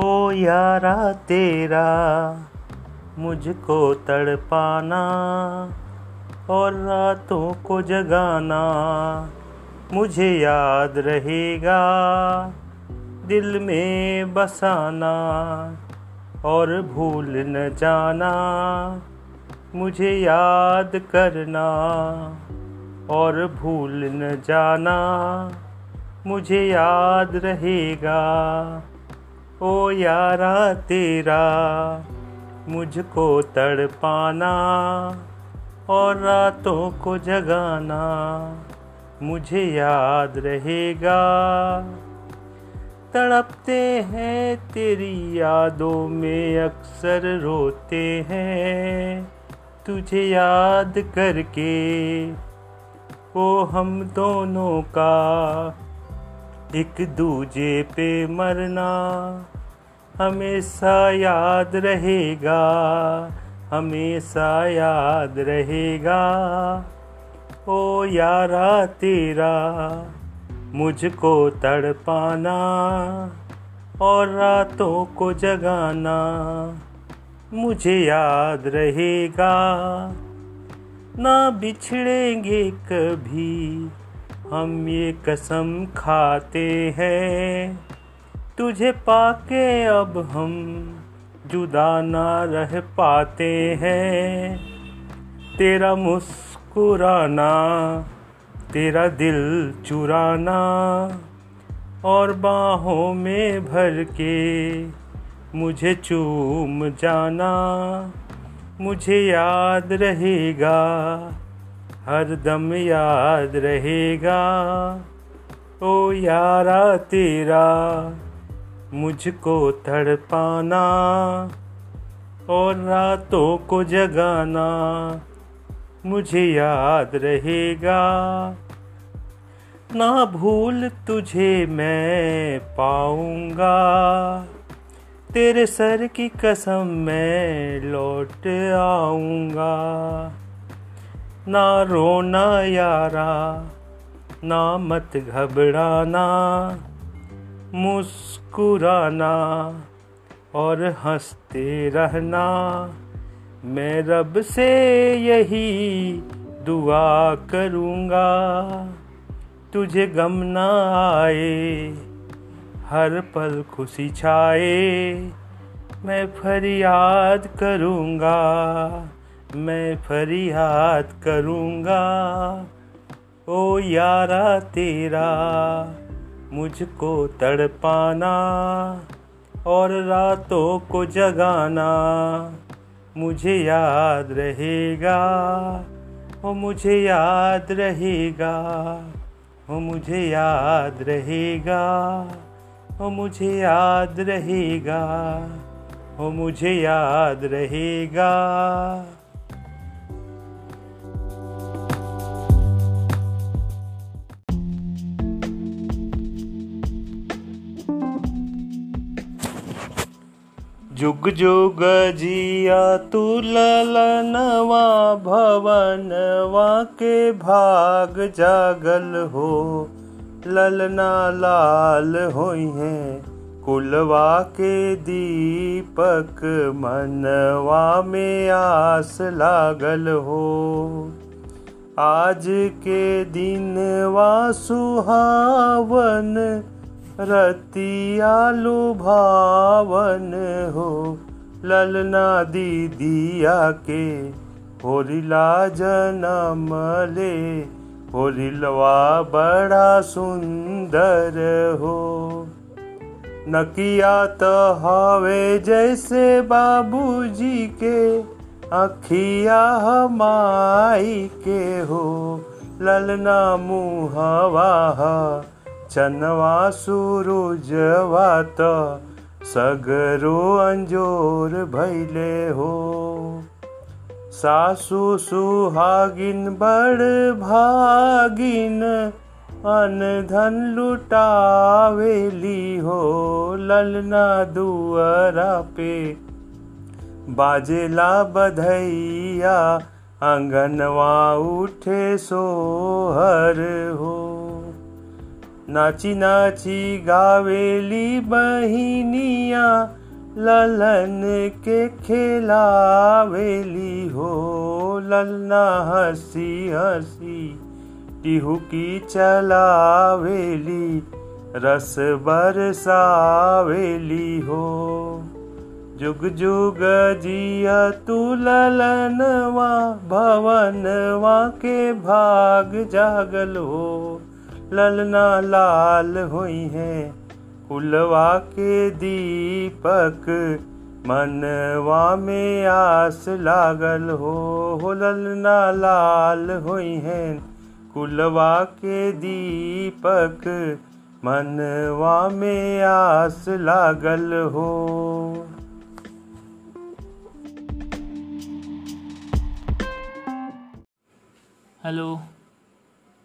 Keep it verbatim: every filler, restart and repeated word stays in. ओ यारा तेरा मुझको तड़पाना और रातों को जगाना, मुझे याद रहेगा दिल में बसाना और भूल न जाना, मुझे याद करना और भूल न जाना, मुझे याद रहेगा। ओ यारा तेरा मुझको तड़पाना और रातों को जगाना, मुझे याद रहेगा। तड़पते हैं तेरी यादों में अक्सर रोते हैं तुझे याद करके, ओ हम दोनों का एक दूजे पे मरना हमेशा याद रहेगा, हमेशा याद रहेगा। ओ यारा तेरा मुझको तड़पाना और रातों को जगाना, मुझे याद रहेगा। ना बिछड़ेंगे कभी हम ये कसम खाते हैं, तुझे पाके अब हम जुदा ना रह पाते हैं, तेरा मुस्कुराना तेरा दिल चुराना और बाहों में भर के मुझे चूम जाना, मुझे याद रहेगा हर दम याद रहेगा। ओ यारा तेरा मुझको तड़पाना और रातों को जगाना, मुझे याद रहेगा। ना भूल तुझे मैं पाऊंगा, तेरे सर की कसम मैं लौट आऊंगा। ना रोना यारा ना मत घबराना, मुस्कुराना और हंसते रहना, मैं रब से यही दुआ करूँगा तुझे गम ना आए हर पल खुशी छाए, मैं फरियाद करूँगा मैं फरियाद करूँगा। ओ यारा तेरा मुझको तड़पाना और रातों को जगाना, मुझे याद रहेगा ओ मुझे याद रहेगा ओ मुझे याद रहेगा ओ मुझे याद रहेगा ओ मुझे याद रहेगा। जुग जुग जिया तू ललनवा भवनवा के भाग जागल हो, ललना लाल होई हैं कुलवा के दीपक मनवा में आस लागल हो। आज के दिनवा सुहावन रतिया लुभावन हो, ललना दीदिया के होरिला जनम ले, होरिलवा बड़ा सुंदर हो। नकिया तो हवे जैसे बाबूजी के, अखिया हमाई के हो, ललना मुहवा चनवा सूरुजवा तो सगरो अंजोर भैले हो। सासु सुहागिन बड़ भागिन अनधन लुटावेली हो, ललना दुअरा पे बाजेला बधैया आंगनवा उठे सोहर हो। नाची नाची गावेली बहिनिया ललन के खेलावेली हो। ललना हसी हसी टिहुकी चलावेली रस बरसावेली हो। जुग जुग जिया तू ललनवा भवनवा के भाग जागल हो। ललना लाल हुई है कुलवा के दीपक मनवा में आस लागल हो। ललना लाल हुई है कुलवा के दीपक मनवा में आस लागल हो। हेलो।